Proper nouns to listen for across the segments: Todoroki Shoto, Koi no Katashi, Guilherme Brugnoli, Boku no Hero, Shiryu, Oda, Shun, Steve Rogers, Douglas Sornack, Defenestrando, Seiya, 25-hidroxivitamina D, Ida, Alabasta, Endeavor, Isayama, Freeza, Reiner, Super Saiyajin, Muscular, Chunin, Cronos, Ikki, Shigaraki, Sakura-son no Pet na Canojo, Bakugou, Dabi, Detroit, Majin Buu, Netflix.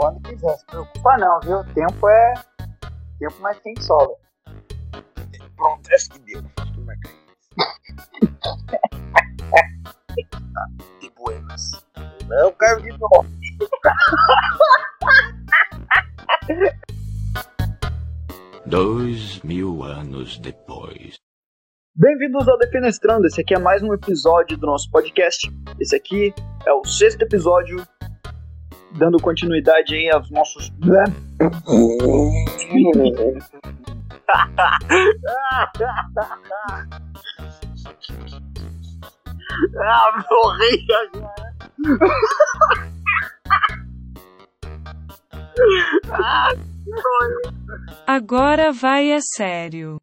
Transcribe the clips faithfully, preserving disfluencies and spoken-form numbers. quando quiser. Se preocupa não, viu? Tempo é... Tempo mas tem sobra. Pronto, acho que deu. Acho que vai cair. E buenas. Não caiu de novo. Dois mil anos depois. Bem-vindos ao Defenestrando. Esse aqui é mais um episódio do nosso podcast. Esse aqui é o sexto episódio, dando continuidade aí aos nossos... Ah, morri agora. Ah, agora vai é sério.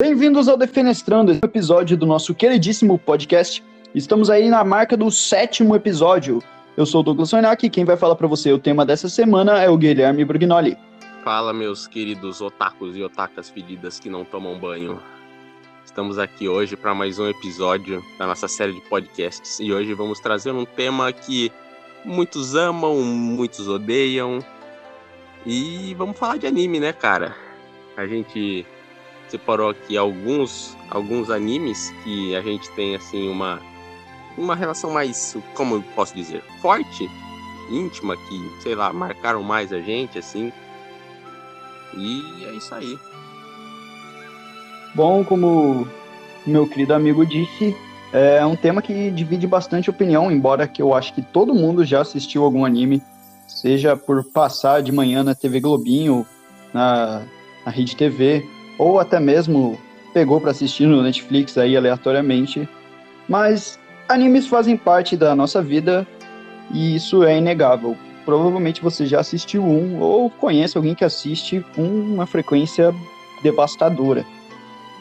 Bem-vindos ao Defenestrando, episódio do nosso queridíssimo podcast. Estamos aí na marca do sétimo episódio. Eu sou o Douglas Sornack e quem vai falar pra você o tema dessa semana é o Guilherme Brugnoli. Fala, meus queridos otakus e otakas fedidas que não tomam banho. Estamos aqui hoje para mais um episódio da nossa série de podcasts. E hoje vamos trazer um tema que muitos amam, muitos odeiam. E vamos falar de anime, né, cara? A gente separou aqui alguns, alguns animes que a gente tem, assim, uma... uma relação mais, como eu posso dizer, forte, íntima, que, sei lá, marcaram mais a gente, assim. E é isso aí. Bom, como meu querido amigo disse, é um tema que divide bastante opinião, embora que eu acho que todo mundo já assistiu algum anime, seja por passar de manhã na T V Globinho, na, na Rede T V, ou até mesmo pegou para assistir no Netflix aí aleatoriamente. Mas animes fazem parte da nossa vida e isso é inegável. Provavelmente você já assistiu um ou conhece alguém que assiste com uma frequência devastadora.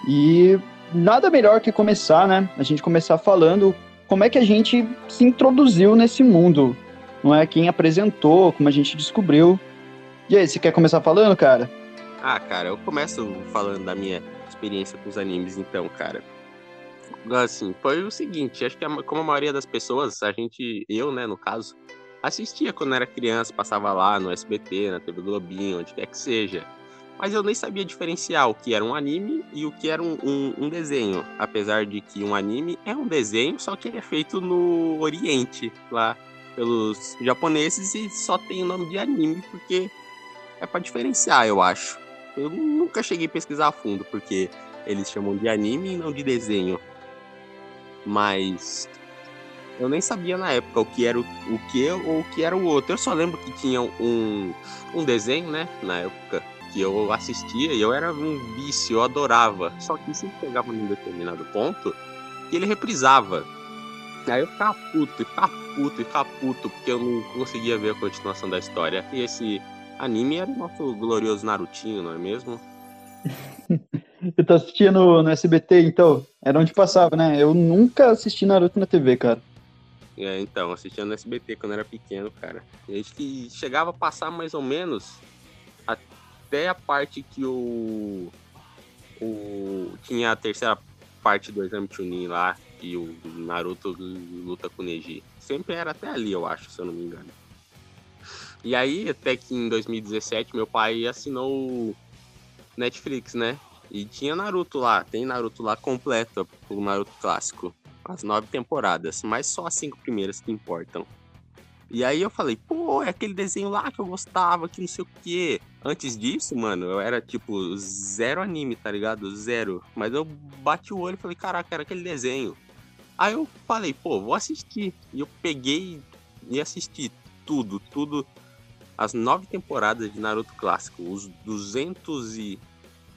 E nada melhor que começar, né? A gente começar falando como é que a gente se introduziu nesse mundo. Não é? Quem apresentou, como a gente descobriu. E aí, você quer começar falando, cara? Ah, cara, eu começo falando da minha experiência com os animes, então, cara. Assim, foi o seguinte, acho que a, como a maioria das pessoas, a gente, eu, né, no caso, assistia quando era criança, passava lá no S B T, na T V Globinho, onde quer que seja. Mas eu nem sabia diferenciar o que era um anime e o que era um, um, um desenho. Apesar de que um anime é um desenho, só que ele é feito no Oriente, lá pelos japoneses, e só tem o nome de anime, porque é pra diferenciar, eu acho. Eu nunca cheguei a pesquisar a fundo, porque eles chamam de anime e não de desenho. Mas eu nem sabia na época o que era o, o que ou o que era o outro. Eu só lembro que tinha um, um desenho, né, na época, que eu assistia e eu era um vício, eu adorava. Só que sempre chegava num determinado ponto que ele reprisava. Aí eu ficava puto, e ficava puto, e ficava puto, porque eu não conseguia ver a continuação da história. E esse anime era o nosso glorioso Narutinho, não é mesmo? Eu tô assistindo no, no S B T, então, era onde passava, né? Eu nunca assisti Naruto na T V, cara. É, então, assistia no S B T quando era pequeno, cara. E acho que chegava a passar mais ou menos até a parte que o... o tinha a terceira parte do exame Chunin lá, e o Naruto luta com o Neji. Sempre era até ali, eu acho, se eu não me engano. E aí, até que em dois mil e dezessete, meu pai assinou Netflix, né? E tinha Naruto lá, tem Naruto lá completo, o Naruto clássico, as nove temporadas, mas só as cinco primeiras que importam. E aí eu falei, pô, é aquele desenho lá que eu gostava, que não sei o quê. Antes disso, mano, eu era tipo zero anime, tá ligado? Zero. Mas eu bati o olho e falei, caraca, era aquele desenho. Aí eu falei, pô, vou assistir. E eu peguei e assisti tudo, tudo, as nove temporadas de Naruto clássico, os duzentos e...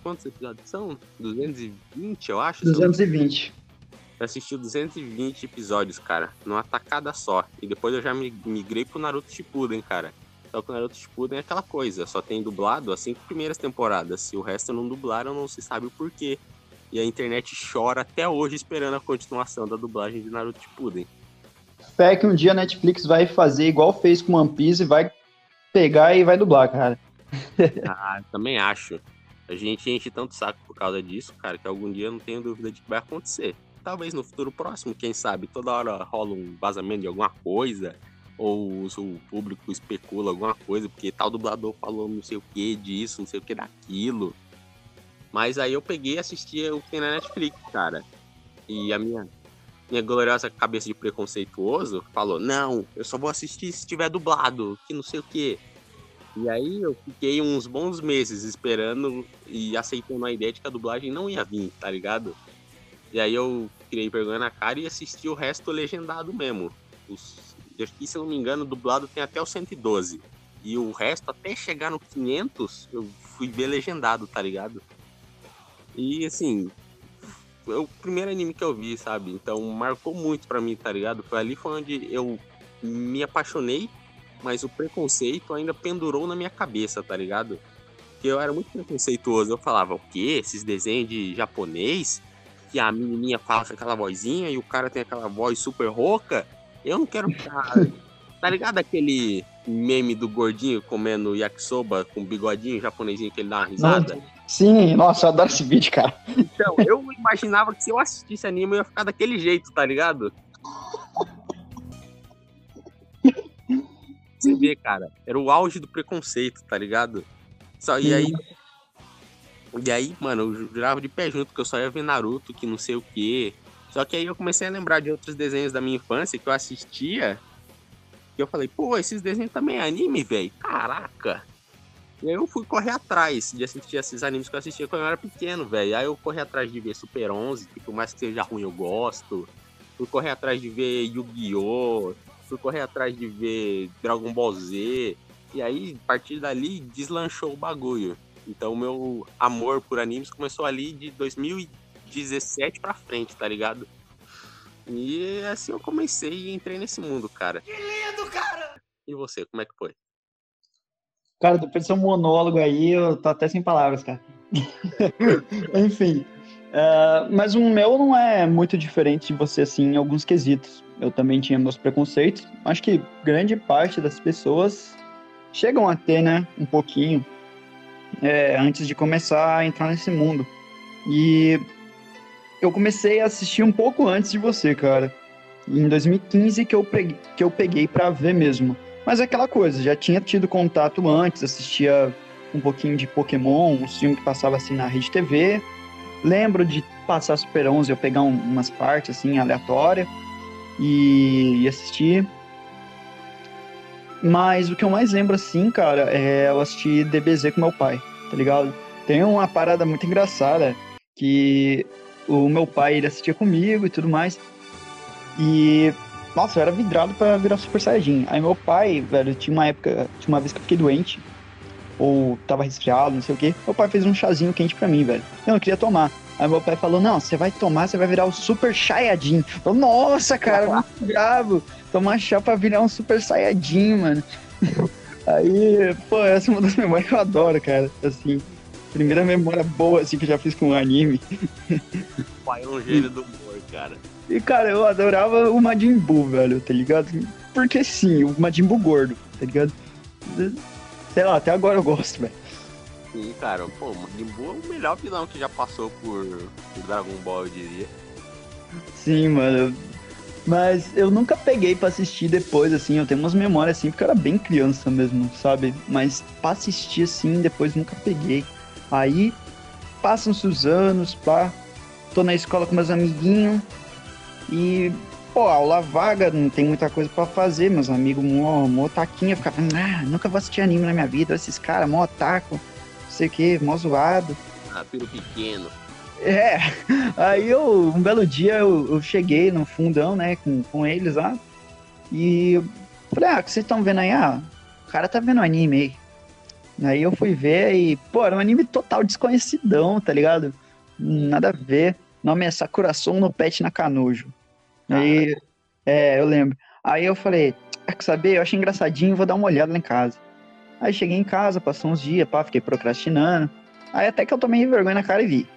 Quantos episódios são? duzentos e vinte, eu acho? duzentos e vinte. Eu assisti duzentos e vinte episódios, cara, numa tacada só. E depois eu já migrei pro Naruto Shippuden, cara. Só que o Naruto Shippuden é aquela coisa, só tem dublado as cinco primeiras temporadas. Se o resto não dublaram, não se sabe o porquê. E a internet chora até hoje esperando a continuação da dublagem de Naruto Shippuden. Fé que um dia a Netflix vai fazer igual fez com One Piece e vai pegar e vai dublar, cara. Ah, também acho. A gente enche tanto saco por causa disso, cara, que algum dia eu não tenho dúvida de que vai acontecer. Talvez no futuro próximo, quem sabe, toda hora rola um vazamento de alguma coisa, ou o público especula alguma coisa, porque tal dublador falou não sei o que disso, não sei o que daquilo. Mas aí eu peguei e assisti o que tem na Netflix, cara. E a minha, minha gloriosa cabeça de preconceituoso falou, não, eu só vou assistir se tiver dublado, que não sei o que. E aí eu fiquei uns bons meses esperando e aceitando a ideia de que a dublagem não ia vir, tá ligado? E aí eu criei vergonha na cara e assisti o resto legendado mesmo. Os, e se eu não me engano, dublado tem até o cento e doze. E o resto, até chegar no quinhentos, eu fui ver legendado, tá ligado? E assim, foi o primeiro anime que eu vi, sabe? Então marcou muito pra mim, tá ligado? Foi ali foi onde eu me apaixonei, mas o preconceito ainda pendurou na minha cabeça, tá ligado? Porque eu era muito preconceituoso. Eu falava, o quê? Esses desenhos de japonês? Que a menininha fala com aquela vozinha e o cara tem aquela voz super rouca? Eu não quero ficar... Tá ligado aquele meme do gordinho comendo yakisoba com bigodinho japonesinho que ele dá uma risada? Sim, nossa, eu adoro esse vídeo, cara. Então, eu imaginava que se eu assistisse anime eu ia ficar daquele jeito, tá ligado? Você vê, cara, era o auge do preconceito, tá ligado? Só, e aí... E aí, mano, eu jurava de pé junto que eu só ia ver Naruto, que não sei o quê. Só que aí eu comecei a lembrar de outros desenhos da minha infância que eu assistia. E eu falei, pô, esses desenhos também é anime, velho? Caraca! E aí eu fui correr atrás de assistir esses animes que eu assistia quando eu era pequeno, velho. Aí eu corri atrás de ver Super onze, que por mais que seja ruim eu gosto. Fui correr atrás de ver Yu-Gi-Oh! Fui correr atrás de ver Dragon Ball Z. E aí, a partir dali, deslanchou o bagulho. Então, o meu amor por animes começou ali de dois mil e dezessete pra frente, tá ligado? E assim eu comecei e entrei nesse mundo, cara. Que lindo, cara! E você, como é que foi? Cara, depois do seu monólogo aí, eu tô até sem palavras, cara. Enfim. Uh, mas o meu não é muito diferente de você, assim, em alguns quesitos. Eu também tinha meus preconceitos. Acho que grande parte das pessoas chegam a ter, né, um pouquinho... É, antes de começar a entrar nesse mundo. E eu comecei a assistir um pouco antes de você, cara. Em dois mil e quinze que eu peguei, que eu peguei pra ver mesmo. Mas é aquela coisa, já tinha tido contato antes, assistia um pouquinho de Pokémon, um filme que passava assim na Rede T V. Lembro de passar Super onze, eu pegar um, umas partes assim, aleatórias e, e assistir. Mas o que eu mais lembro, assim, cara, é eu assistir D B Z com meu pai, tá ligado? Tem uma parada muito engraçada, que o meu pai, ele assistia comigo e tudo mais. E, nossa, eu era vidrado pra virar Super Saiyajin. Aí meu pai, velho, tinha uma época, tinha uma vez que eu fiquei doente, ou tava resfriado, não sei o quê. Meu pai fez um chazinho quente pra mim, velho. Eu não queria tomar. Aí meu pai falou, não, você vai tomar, você vai virar o Super Saiyajin. Eu falei, nossa, cara, muito bravo. Tomar chá pra virar um Super Saiyajin, mano. Aí, pô, essa é uma das memórias que eu adoro, cara. Assim, primeira memória boa, assim, que eu já fiz com um anime. O pai é um gênio do humor, cara. E, cara, eu adorava o Majin Buu, velho, tá ligado? Porque, sim, o Majin Buu gordo, tá ligado? Sei lá, até agora eu gosto, velho. Sim, cara, pô, o Majin Buu é o melhor vilão que já passou por, por Dragon Ball, eu diria. Sim, mano. Mas eu nunca peguei pra assistir depois, assim, eu tenho umas memórias, assim, porque eu era bem criança mesmo, sabe? Mas pra assistir, assim, depois nunca peguei. Aí, passam-se os anos, pá, tô na escola com meus amiguinhos e, pô, aula vaga, não tem muita coisa pra fazer, meus amigos, mó, mó taquinha, ficava falando, ah, nunca vou assistir anime na minha vida, esses caras, mó otaku, não sei o que, mó zoado. Ah, piro pequeno. É, aí eu, um belo dia eu, eu cheguei no fundão, né, com, com eles lá, e eu falei, ah, o que vocês estão vendo aí? Ah, o cara tá vendo anime aí. Aí eu fui ver e, pô, era um anime total desconhecidão, tá ligado? Nada a ver. O nome é Sakura-son no Pet na Canojo. Aí, é, eu lembro. Aí eu falei, ah, quer saber? Eu achei engraçadinho, vou dar uma olhada lá em casa. Aí cheguei em casa, passou uns dias, pá, fiquei procrastinando. Aí até que eu tomei vergonha na cara e vi.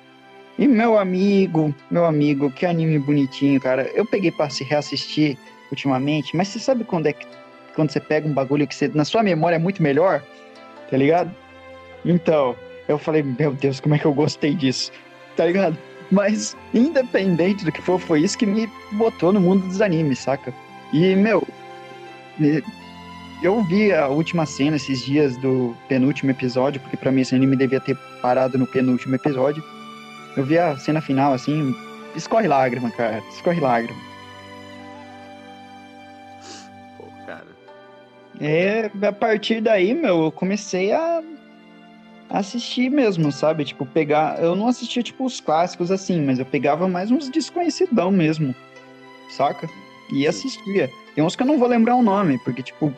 E meu amigo, meu amigo, que anime bonitinho, cara. Eu peguei pra se reassistir ultimamente, mas você sabe quando é que, quando você pega um bagulho que você, na sua memória é muito melhor, tá ligado? Então, eu falei, meu Deus, como é que eu gostei disso, tá ligado? Mas, independente do que for, foi isso que me botou no mundo dos animes, saca? E, meu, Eu vi a última cena esses dias do penúltimo episódio, porque pra mim esse anime devia ter parado no penúltimo episódio. Eu vi a cena final, assim, escorre lágrima, cara, escorre lágrima. Pô, cara. É, a partir daí, meu, eu comecei a assistir mesmo, sabe? Tipo, pegar... Eu não assistia, tipo, os clássicos, assim, mas eu pegava mais uns desconhecidão mesmo, saca? E assistia. Tem uns que eu não vou lembrar o nome, porque, tipo...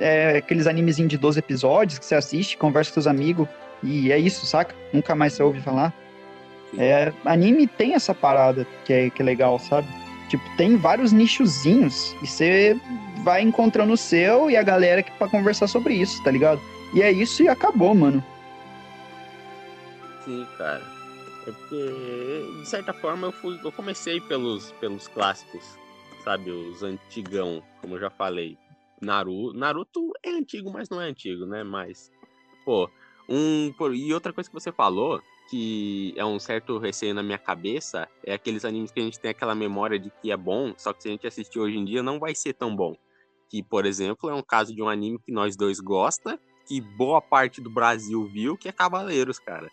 É aqueles animezinhos de doze episódios que você assiste, conversa com seus amigos e é isso, saca? Nunca mais você ouve falar. É, anime tem essa parada que é, que é legal, sabe? Tipo, tem vários nichozinhos e você vai encontrando o seu e a galera que, pra conversar sobre isso, tá ligado? E é isso e acabou, mano. Sim, cara. É porque, de certa forma, eu, fui, eu comecei pelos, pelos clássicos, sabe? Os antigão, como eu já falei. Naruto, Naruto é antigo, mas não é antigo, né? Mas, pô, um, pô, e outra coisa que você falou, que é um certo receio na minha cabeça, é aqueles animes que a gente tem aquela memória de que é bom, só que se a gente assistir hoje em dia não vai ser tão bom. Que, por exemplo, é um caso de um anime que nós dois gosta, que boa parte do Brasil viu, que é Cavaleiros, cara.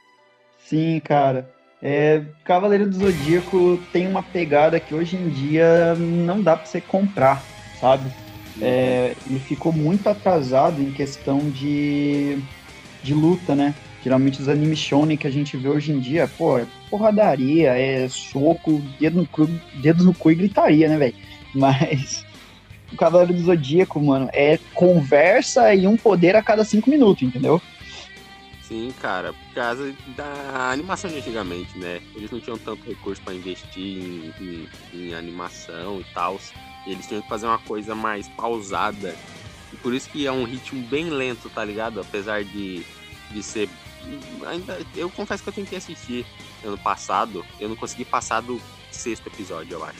Sim, cara. É, Cavaleiro do Zodíaco tem uma pegada que hoje em dia não dá pra você comprar, sabe? É, ele ficou muito atrasado em questão de, de luta, né? Geralmente os animes shonen que a gente vê hoje em dia, pô, é porradaria, é soco, dedo no cu, dedo no cu e gritaria, né, velho? Mas o Cavaleiro do Zodíaco, mano, é conversa e um poder a cada cinco minutos, entendeu? Sim, cara, por causa da animação de antigamente, né? Eles não tinham tanto recurso pra investir em, em, em animação e tal. Eles tinham que fazer uma coisa mais pausada. E por isso que é um ritmo bem lento, tá ligado? Apesar de, de ser... Ainda, eu confesso que eu tentei assistir ano passado. Eu não consegui passar do sexto episódio, eu acho.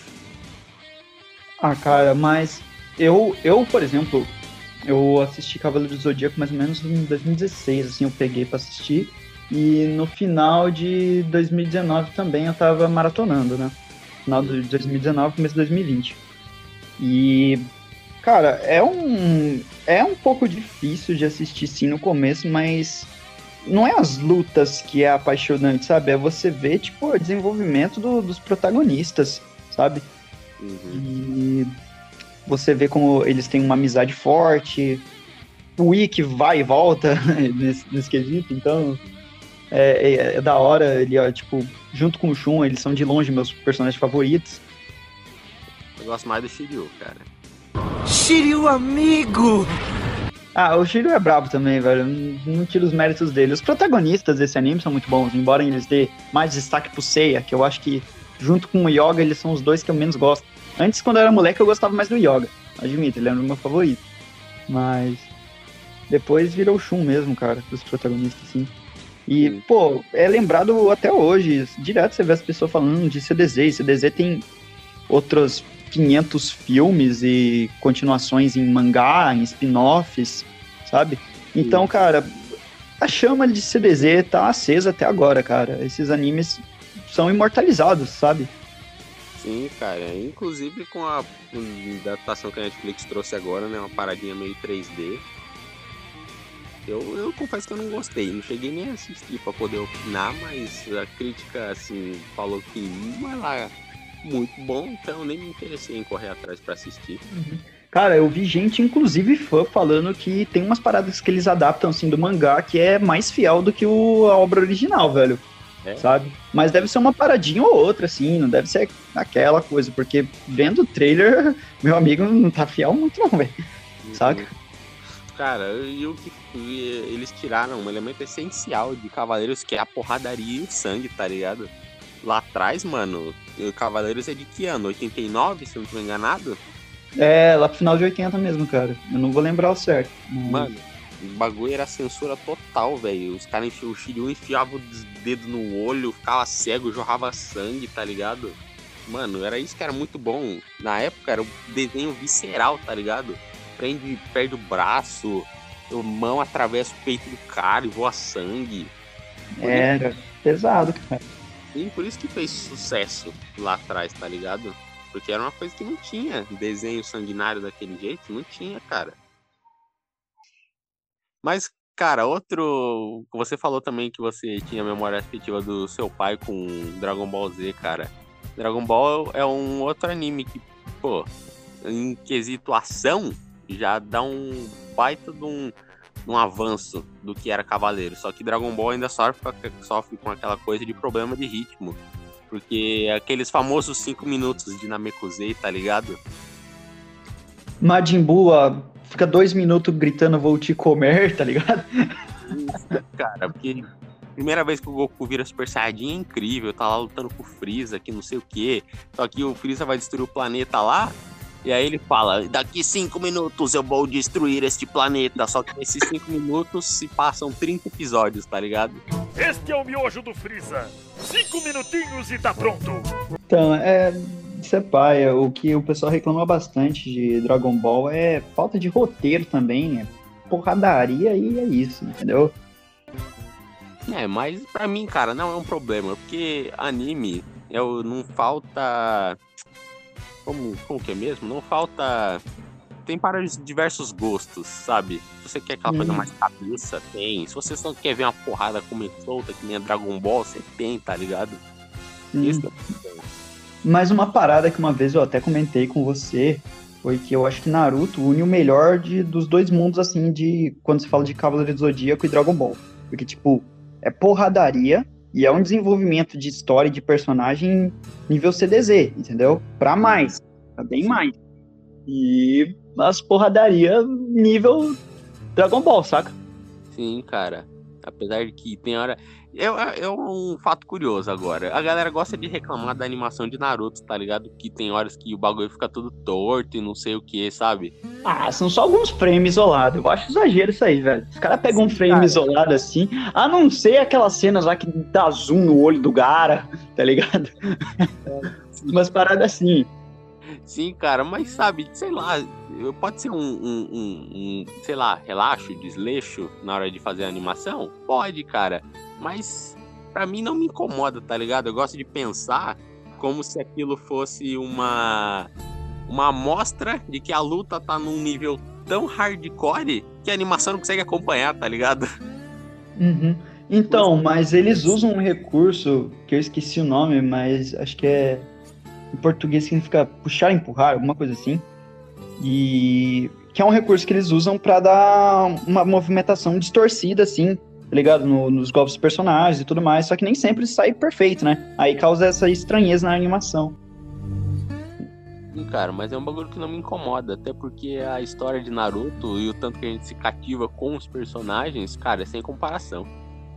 Ah, cara, mas... Eu, eu por exemplo, eu assisti Cavaleiro do Zodíaco mais ou menos em dois mil e dezesseis, assim, eu peguei pra assistir. E no final de dois mil e dezenove também eu tava maratonando, né? Final de dois mil e dezenove, começo de dois mil e vinte. E, cara, é um é um pouco difícil de assistir, sim, no começo, mas não é as lutas que é apaixonante, sabe? É você ver, tipo, o desenvolvimento do, dos protagonistas, sabe? Uhum. E você vê como eles têm uma amizade forte, o Ikki vai e volta nesse, nesse quesito, então é, é, é da hora, ele, ó, tipo, junto com o Shun, eles são de longe meus personagens favoritos. Eu gosto mais do Shiryu, cara. Shiryu, amigo! Ah, o Shiryu é brabo também, velho. Não tiro os méritos dele. Os protagonistas desse anime são muito bons, embora eles dê mais destaque pro Seiya, que eu acho que, junto com o Yoga, eles são os dois que eu menos gosto. Antes, quando eu era moleque, eu gostava mais do Yoga. Admito, ele era o meu favorito. Mas... Depois virou o Shun mesmo, cara, dos protagonistas, sim. E, hum. pô, é lembrado até hoje. Direto você vê as pessoas falando de C D Z. C D Z tem outros quinhentos filmes e continuações em mangá, em spin-offs, sabe? Então, cara, a chama de C D Z tá acesa até agora, cara. Esses animes são imortalizados, sabe? Sim, cara. Inclusive com a adaptação que a Netflix trouxe agora, né? Uma paradinha meio três D. Eu, eu confesso que eu não gostei. Não cheguei nem a assistir pra poder opinar, mas a crítica, assim, falou que vai lá... muito bom, então nem me interessei em correr atrás pra assistir. Uhum. Cara, eu vi gente, inclusive fã, falando que tem umas paradas que eles adaptam, assim, do mangá que é mais fiel do que o, a obra original, velho, é. Sabe? Mas deve ser uma paradinha ou outra, assim, não deve ser aquela coisa, porque vendo o trailer, meu amigo, não tá fiel muito não, velho, uhum. Saca? Cara, e o que eles tiraram um elemento essencial de Cavaleiros, que é a porradaria e o sangue, tá ligado? Lá atrás, mano, Cavaleiros é de que ano? oitenta e nove, se eu não tô enganado? É, lá pro final de oitenta mesmo, cara. Eu não vou lembrar o certo. Mas... Mano, o bagulho era censura total, velho. Os caras enfiam o Shiryu, enfiavam os dedos no olho, ficava cego, jorrava sangue, tá ligado? Mano, era isso que era muito bom. Na época era o desenho visceral, tá ligado? Prende, perde o braço, a mão atravessa o peito do cara e voa sangue. Era pesado, cara. E por isso que fez sucesso lá atrás, tá ligado? porque era uma coisa que não tinha desenho sanguinário daquele jeito, não tinha, cara. Mas, cara, outro... Você falou também que você tinha memória afetiva do seu pai com Dragon Ball Z, cara. Dragon Ball é um outro anime que, pô, em quesito ação, já dá um baita de um... um avanço do que era Cavaleiro. Só que Dragon Ball ainda sofre, sofre com aquela coisa de problema de ritmo. Porque aqueles famosos cinco minutos de Namekusei, tá ligado? Majin Buu fica dois minutos gritando vou te comer, tá ligado? Isso, cara, porque primeira vez que o Goku vira Super Saiyajin é incrível. Tá lá lutando com o Freeza, que não sei o que. Só que o Freeza vai destruir o planeta lá. E aí ele fala, daqui cinco minutos eu vou destruir este planeta. Só que nesses cinco minutos se passam trinta episódios, tá ligado? Este é o miojo do Freeza. cinco minutinhos e tá pronto. Então, é... Isso é paia. O que o pessoal reclama bastante de Dragon Ball é falta de roteiro também, né? Porradaria e é isso, entendeu? É, mas pra mim, cara, não é um problema. Porque anime, eu, não falta... Como, como que é mesmo? Não falta... Tem para diversos gostos, sabe? Se você quer aquela hum. coisa mais cabeça, tem. Se você só quer ver uma porrada como solta, que nem a Dragon Ball, você tem, tá ligado? Hum. Isso. Mas uma parada que uma vez eu até comentei com você, foi que eu acho que Naruto une o melhor de, dos dois mundos, assim, de quando se fala de Cavaleiros do Zodíaco e Dragon Ball. Porque, tipo, é porradaria... E é um desenvolvimento de história e de personagem nível C D Z, entendeu? Pra mais, pra bem mais. E as porradaria nível Dragon Ball, saca? Sim, cara. Apesar de que tem hora... É um fato curioso agora. A galera gosta de reclamar da animação de Naruto, tá ligado? Que tem horas que o bagulho fica tudo torto e não sei o que, sabe? Ah, são só alguns frames isolados. Eu acho exagero isso aí, velho. Os caras pegam um frame cara. isolado assim, a não ser aquelas cenas lá que dá zoom no olho do cara, tá ligado? É, umas paradas assim. Sim, cara, mas sabe, sei lá, pode ser um, um, um, um, sei lá, relaxo, desleixo na hora de fazer a animação? Pode, cara. Mas pra mim não me incomoda, tá ligado? Eu gosto de pensar como se aquilo fosse uma uma amostra de que a luta tá num nível tão hardcore que a animação não consegue acompanhar, tá ligado? Uhum. Então, mas eles usam um recurso que eu esqueci o nome, mas acho que é em português significa puxar, empurrar, alguma coisa assim. E que é um recurso que eles usam pra dar uma movimentação distorcida, assim, tá ligado? No, nos golpes dos personagens e tudo mais, só que nem sempre sai perfeito, né? Aí causa essa estranheza na animação. Sim, cara, mas é um bagulho que não me incomoda, até porque a história de Naruto e o tanto que a gente se cativa com os personagens, cara, é sem comparação.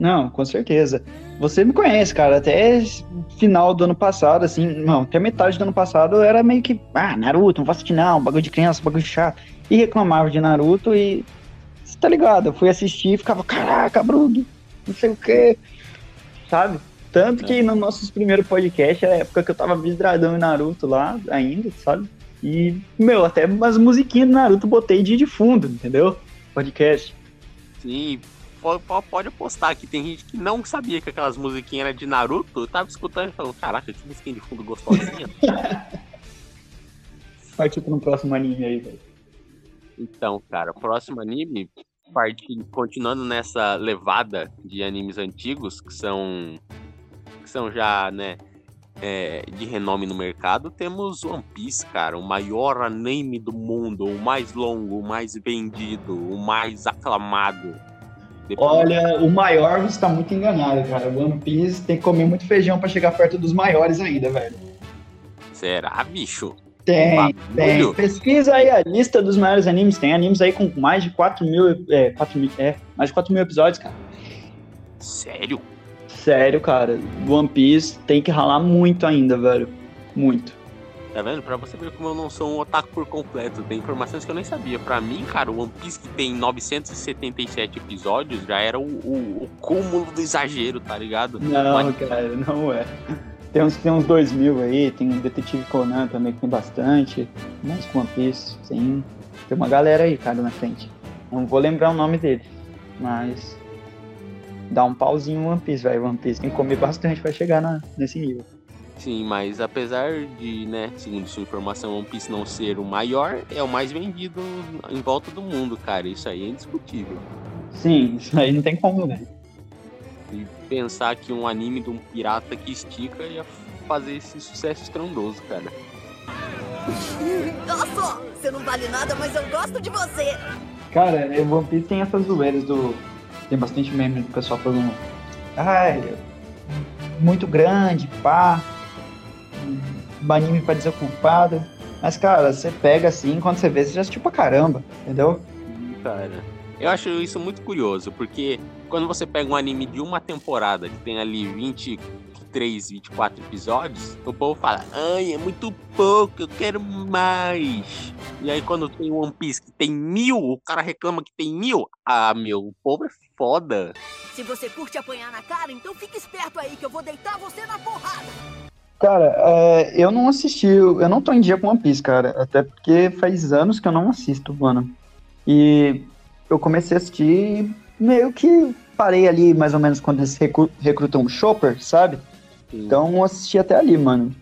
Não, com certeza. Você me conhece, cara, até final do ano passado, assim, não, até metade do ano passado eu era meio que, ah, Naruto, não faço de não, bagulho de criança, bagulho chato, e reclamava de Naruto e... Você tá ligado? Eu fui assistir e ficava, caraca, Bruno, não sei o que, sabe? Tanto que no nosso primeiro podcast, a época que eu tava visdradão em Naruto lá ainda, sabe? E, meu, até umas musiquinhas do Naruto botei de, de fundo, entendeu? Podcast. Sim, pode, pode apostar que tem gente que não sabia que aquelas musiquinhas eram de Naruto, eu tava escutando e falando, caraca, que musiquinha de fundo gostosinha. Partiu pro próximo anime aí, velho. Então, cara, próximo anime, parte, continuando nessa levada de animes antigos, que são, que são já, né, é, de renome no mercado, temos One Piece, cara, o maior anime do mundo, o mais longo, o mais vendido, o mais aclamado. Depois... Olha, o maior você tá muito enganado, cara. One Piece tem que comer muito feijão pra chegar perto dos maiores ainda, velho. Será, bicho? Tem, tem. Pesquisa aí a lista dos maiores animes. Tem animes aí com mais de quatro mil, é, quatro mil, é, mais de quatro mil episódios, cara. Sério? Sério, cara. One Piece tem que ralar muito ainda, velho. Muito. Tá vendo? Pra você ver como eu não sou um otaku por completo. Tem informações que eu nem sabia. Pra mim, cara, o One Piece que tem novecentos e setenta e sete episódios já era o, o, o cúmulo do exagero, tá ligado? Não, Mas... cara, não é. Tem uns, tem uns dois mil aí, tem um Detetive Conan também que tem bastante, mas com One Piece, sim. Tem uma galera aí, cara, na frente. Não vou lembrar o nome dele, mas dá um pauzinho no One Piece, velho. One Piece tem que comer bastante pra chegar na, nesse nível. Sim, mas apesar de, né, segundo sua informação, One Piece não ser o maior, é o mais vendido em volta do mundo, cara. Isso aí é indiscutível. Sim, isso aí não tem como, velho. E pensar que um anime de um pirata que estica ia fazer esse sucesso estrondoso, cara. Olha só, você não vale nada, mas eu gosto de você. Cara, o One Piece tem essas zoeiras do... Tem bastante meme do pessoal falando... Ai, muito grande, pá... Anime pra desocupado... Mas, cara, você pega assim, quando você vê, você já assistiu pra caramba, entendeu? Cara, eu acho isso muito curioso, porque... Quando você pega um anime de uma temporada, que tem ali vinte e três, vinte e quatro episódios, o povo fala, ai, é muito pouco, eu quero mais. E aí quando tem One Piece que tem mil, o cara reclama que tem mil. Ah, meu, o povo é foda. Se você curte apanhar na cara, então fica esperto aí, que eu vou deitar você na porrada. Cara, é, eu não assisti, eu não tô em dia com One Piece, cara. Até porque faz anos que eu não assisto, mano. E eu comecei a assistir... Meio que parei ali, mais ou menos, quando eles recru- recrutam um shopper, sabe? Sim. Então eu assisti até ali, mano.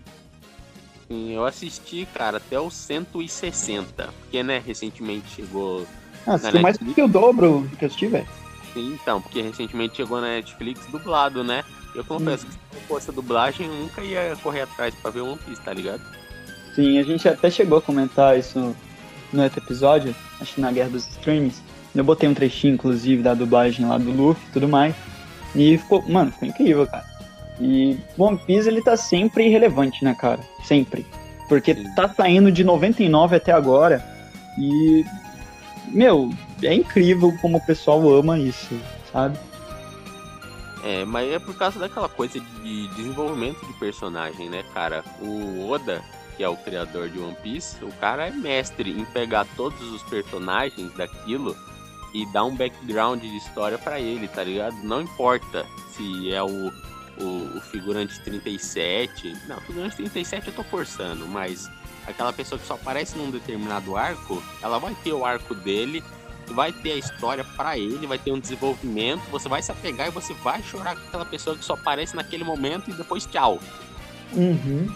Sim, eu assisti, cara, até o cento e sessenta. Porque, né, recentemente chegou... Ah, você tem mais do que o dobro do que eu assisti, velho. Sim, então, porque recentemente chegou na Netflix dublado, né? Eu confesso hum. que se não fosse a dublagem, eu nunca ia correr atrás pra ver One Piece, tá ligado? Sim, a gente até chegou a comentar isso no outro episódio, acho que na Guerra dos Streams. Eu botei um trechinho, inclusive, da dublagem lá do Luffy e tudo mais. E ficou... Mano, ficou incrível, cara. E One Piece, ele tá sempre relevante, né, cara? Sempre. Porque tá saindo de noventa e nove até agora. E... Meu, é incrível como o pessoal ama isso, sabe? É, mas é por causa daquela coisa de desenvolvimento de personagem, né, cara? O Oda... que é o criador de One Piece, o cara é mestre em pegar todos os personagens daquilo e dar um background de história pra ele, tá ligado? Não importa se é o, o, o figurante trinta e sete... Não, o figurante trinta e sete eu tô forçando, mas aquela pessoa que só aparece num determinado arco, ela vai ter o arco dele, vai ter a história pra ele, vai ter um desenvolvimento, você vai se apegar e você vai chorar com aquela pessoa que só aparece naquele momento e depois tchau. Uhum.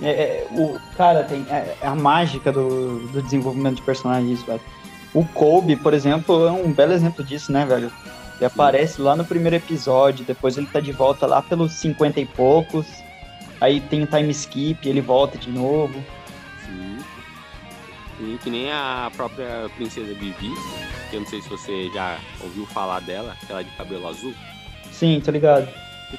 É, é, o, cara, tem é, a mágica do, do desenvolvimento de personagens, velho. O Kobe, por exemplo, é um belo exemplo disso, né, velho? Ele aparece lá no primeiro episódio, depois ele tá de volta lá pelos cinquenta e poucos, aí tem o time skip, ele volta de novo. Sim. E que nem a própria princesa Bibi, que eu não sei se você já ouviu falar dela, aquela de cabelo azul. Sim, tô ligado.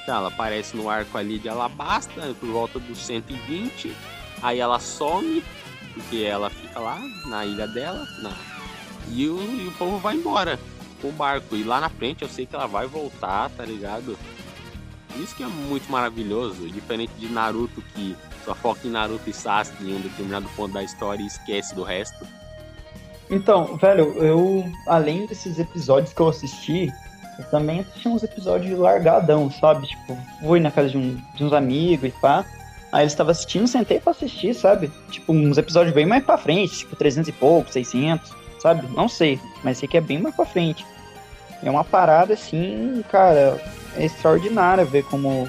Tá, ela aparece no arco ali de Alabasta, por volta dos cento e vinte, aí ela some, porque ela fica lá na ilha dela, na... E, o, e o povo vai embora com o barco, e lá na frente eu sei que ela vai voltar, tá ligado? Isso que é muito maravilhoso, diferente de Naruto, que só foca em Naruto e Sasuke em um determinado ponto da história e esquece do resto. Então, velho, eu, além desses episódios que eu assisti, eu também assisti uns episódios largadão, sabe? Tipo, fui na casa de, um, de uns amigos e pá. Aí eles estavam assistindo, sentei pra assistir, sabe? Tipo, uns episódios bem mais pra frente, tipo trezentos e pouco, seiscentos, sabe? Não sei, mas sei que é bem mais pra frente. É uma parada, assim, cara, é extraordinária ver como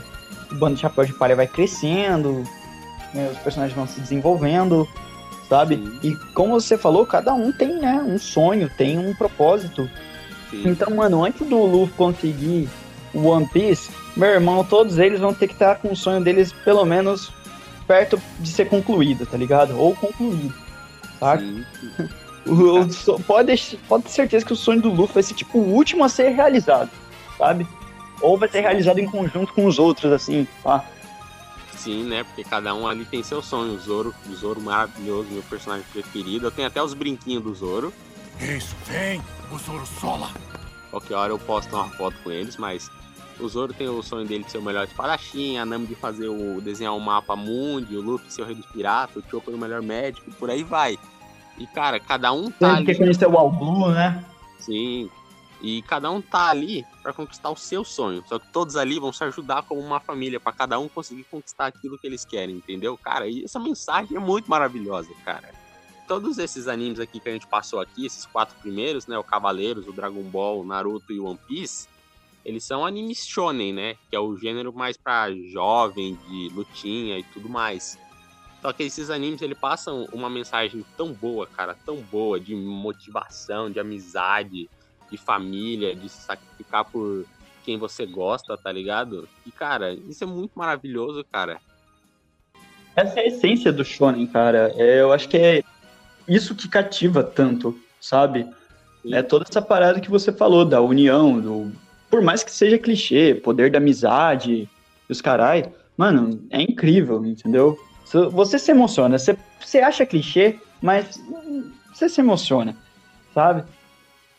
o bando de Chapéu de Palha vai crescendo, né? Os personagens vão se desenvolvendo, sabe? E como você falou, cada um tem, né, um sonho, tem um propósito. Sim. Então, mano, antes do Luffy conseguir o One Piece, meu irmão, todos eles vão ter que estar com o sonho deles pelo menos perto de ser concluído, tá ligado? Ou concluído, tá? Sim. O, o, so, pode, pode ter certeza que o sonho do Luffy vai ser tipo o último a ser realizado, sabe? Ou vai ser realizado em conjunto com os outros, assim, tá? Sim, né? Porque cada um ali tem seu sonho. O Zoro, o Zoro maravilhoso, meu personagem preferido. Eu tenho até os brinquinhos do Zoro. Isso, vem! O Zoro sola! Qualquer hora eu posto uma foto com eles, mas o Zoro tem o sonho dele de ser o melhor espadachim, a Nami de fazer o desenhar o um mapa mundi, o Luffy ser o rei dos piratas, o Chopper o melhor médico, por aí vai. E cara, cada um tá ali... Tem que conhecer o All Blue, né? Sim. E cada um tá ali pra conquistar o seu sonho. Só que todos ali vão se ajudar como uma família, pra cada um conseguir conquistar aquilo que eles querem, entendeu? Cara, e essa mensagem é muito maravilhosa, cara. Todos esses animes aqui que a gente passou aqui, esses quatro primeiros, né, o Cavaleiros, o Dragon Ball, o Naruto e o One Piece, eles são animes shonen, né? Que é o gênero mais pra jovem, de lutinha e tudo mais. Só que esses animes, eles passam uma mensagem tão boa, cara, tão boa, de motivação, de amizade, de família, de se sacrificar por quem você gosta, tá ligado? E, cara, isso é muito maravilhoso, cara. Essa é a essência do shonen, cara. É, eu acho que é isso que cativa tanto, sabe? Sim. É toda essa parada que você falou, da união, do... por mais que seja clichê, poder da amizade, os carai, mano, é incrível, entendeu? Você se emociona, você, você acha clichê, mas você se emociona, sabe?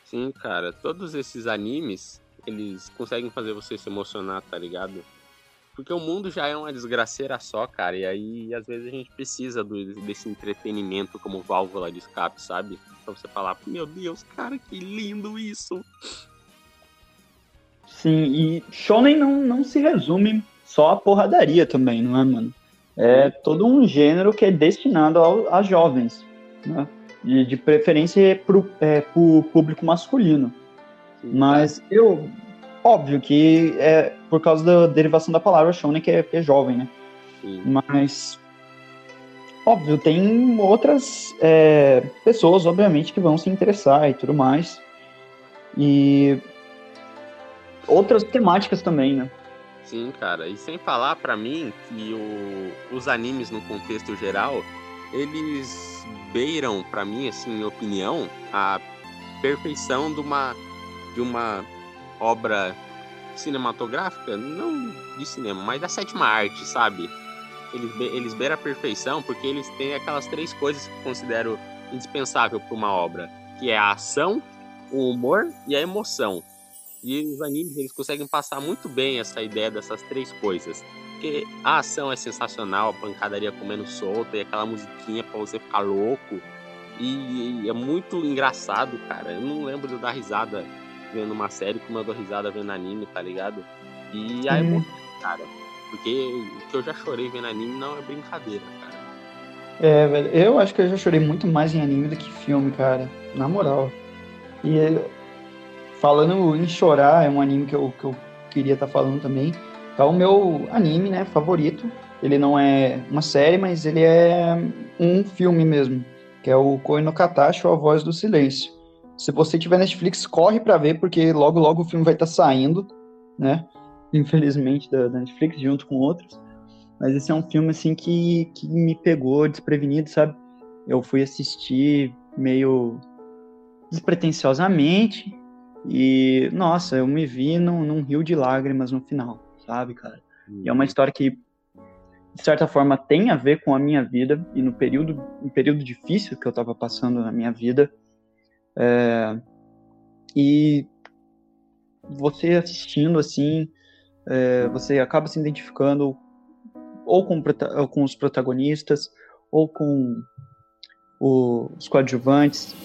Sim, cara, todos esses animes, eles conseguem fazer você se emocionar, tá ligado? Porque o mundo já é uma desgraceira só, cara, e aí às vezes a gente precisa do, desse entretenimento como válvula de escape, sabe? Pra você falar, meu Deus, cara, que lindo isso! Sim, e shonen não, não se resume só a porradaria também, não é, mano? É todo um gênero que é destinado ao, a jovens, né? De, de preferência pro, é, pro público masculino. Sim, mas é. eu, óbvio que é por causa da derivação da palavra shonen, que é, que é jovem, né? Sim. Mas, óbvio, tem outras é, pessoas, obviamente, que vão se interessar e tudo mais. E... outras temáticas também, né? Sim, cara. E sem falar pra mim que o, os animes, no contexto geral, eles beiram, pra mim, assim, minha opinião, a perfeição de uma, de uma obra cinematográfica, não de cinema, mas da sétima arte, sabe? Eles, be, eles beiram a perfeição porque eles têm aquelas três coisas que eu considero indispensável pra uma obra, que é a ação, o humor e a emoção. E os animes, eles conseguem passar muito bem essa ideia dessas três coisas. Porque a ação é sensacional, a pancadaria comendo solta, e aquela musiquinha pra você ficar louco. E, e é muito engraçado, cara. Eu não lembro de eu dar risada vendo uma série como eu dou risada vendo anime, tá ligado? E a emoção, hum. cara. Porque o que eu já chorei vendo anime não é brincadeira, cara. É, velho. Eu acho que eu já chorei muito mais em anime do que filme, cara. Na moral. E... eu... falando em chorar, é um anime que eu, que eu queria estar tá falando também. É o meu anime, né, favorito. Ele não é uma série, mas ele é um filme mesmo, que é o Koi no Katashi, ou A Voz do Silêncio. Se você tiver Netflix, corre pra ver, porque logo logo o filme vai estar tá saindo, né, infelizmente, da, da Netflix, junto com outros. Mas esse é um filme, assim, que, que me pegou desprevenido, sabe? Eu fui assistir meio despretensiosamente. E, nossa, eu me vi num, num rio de lágrimas no final, sabe, cara? E é uma história que, de certa forma, tem a ver com a minha vida. E no período, no período difícil que eu tava passando na minha vida. É, e você assistindo, assim, é, você acaba se identificando ou com, ou com os protagonistas, ou com o, os coadjuvantes,